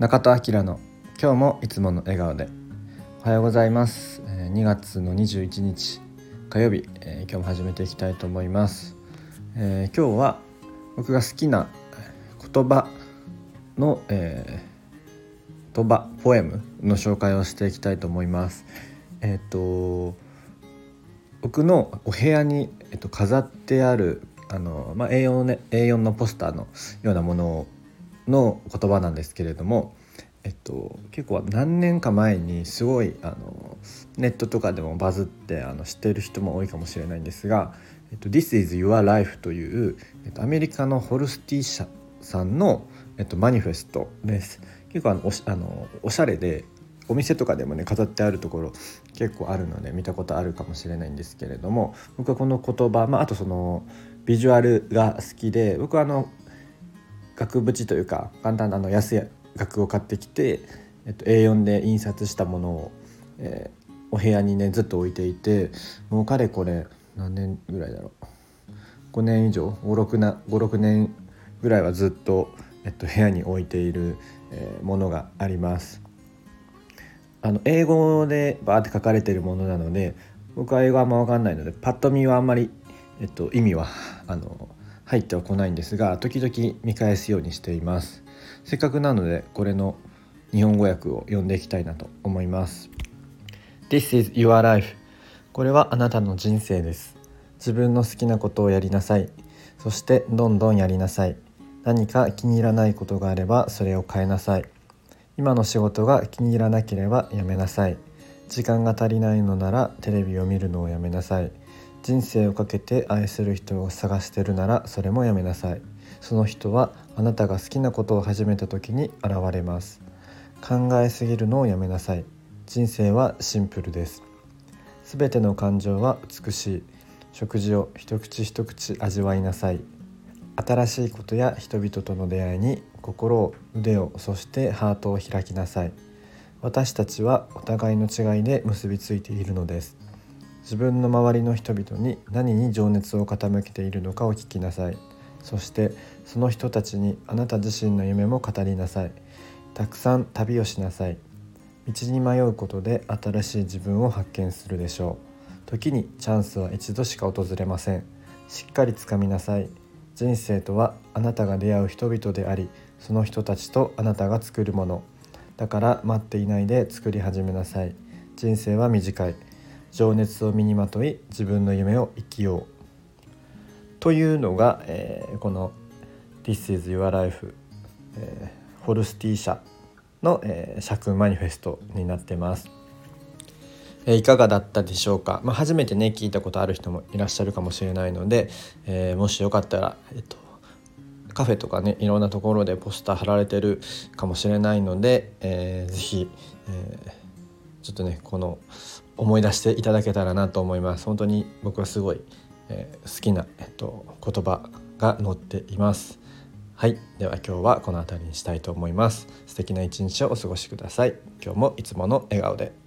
中田明の今日もいつもの笑顔で。おはようございます。2月の21日火曜日、今日も始めていきたいと思います。今日は僕が好きな言葉の、言葉ポエムの紹介をしていきたいと思います。僕のお部屋に、飾ってあるA4 のね、A4 のポスターのようなものの言葉なんですけれども、結構何年か前にすごいネットとかでもバズって知っている人も多いかもしれないんですが、This is your life という、アメリカのホルスティ社さんの、マニフェストです。結構おしゃれでお店とかでもね飾ってあるところ結構あるので見たことあるかもしれないんですけれども、僕はこの言葉、あとそのビジュアルが好きで、僕は額縁というか簡単な安い額を買ってきて、A4 で印刷したものを、お部屋にねずっと置いていて、もうかれこれ何年ぐらいだろう、5年以上5、6年ぐらいはずっと、部屋に置いている、ものがあります。英語でバーって書かれているものなので、僕は英語はあんま分かんないのでパッと見はあんまり、意味は入ってはこないんですが、時々見返すようにしています。せっかくなのでこれの日本語訳を読んでいきたいなと思います。 This is your life。 これはあなたの人生です。自分の好きなことをやりなさい。そしてどんどんやりなさい。何か気に入らないことがあればそれを変えなさい。今の仕事が気に入らなければやめなさい。時間が足りないのならテレビを見るのをやめなさい。人生をかけて愛する人を探してるならそれもやめなさい。その人はあなたが好きなことを始めた時に現れます。考えすぎるのをやめなさい。人生はシンプルです。すべての感情は美しい。食事を一口一口味わいなさい。新しいことや人々との出会いに心を、腕を、そしてハートを開きなさい。私たちはお互いの違いで結びついているのです。自分の周りの人々に何に情熱を傾けているのかを聞きなさい。そしてその人たちにあなた自身の夢も語りなさい。たくさん旅をしなさい。道に迷うことで新しい自分を発見するでしょう。時にチャンスは一度しか訪れません。しっかりつかみなさい。人生とはあなたが出会う人々であり、その人たちとあなたが作るもの。だから待っていないで作り始めなさい。人生は短い。情熱を身にまとい、自分の夢を生きよう。というのが、この This is your life、ホルスティ社の、社訓マニフェストになってます。いかがだったでしょうか。初めてね聞いたことある人もいらっしゃるかもしれないので、もしよかったら、カフェとかねいろんなところでポスター貼られてるかもしれないので、ぜひ、ちょっとねこの思い出していただけたらなと思います。本当に僕はすごい、好きな、言葉が載っています。はい、では今日はこの辺りにしたいと思います。素敵な一日をお過ごしください。今日もいつもの笑顔で。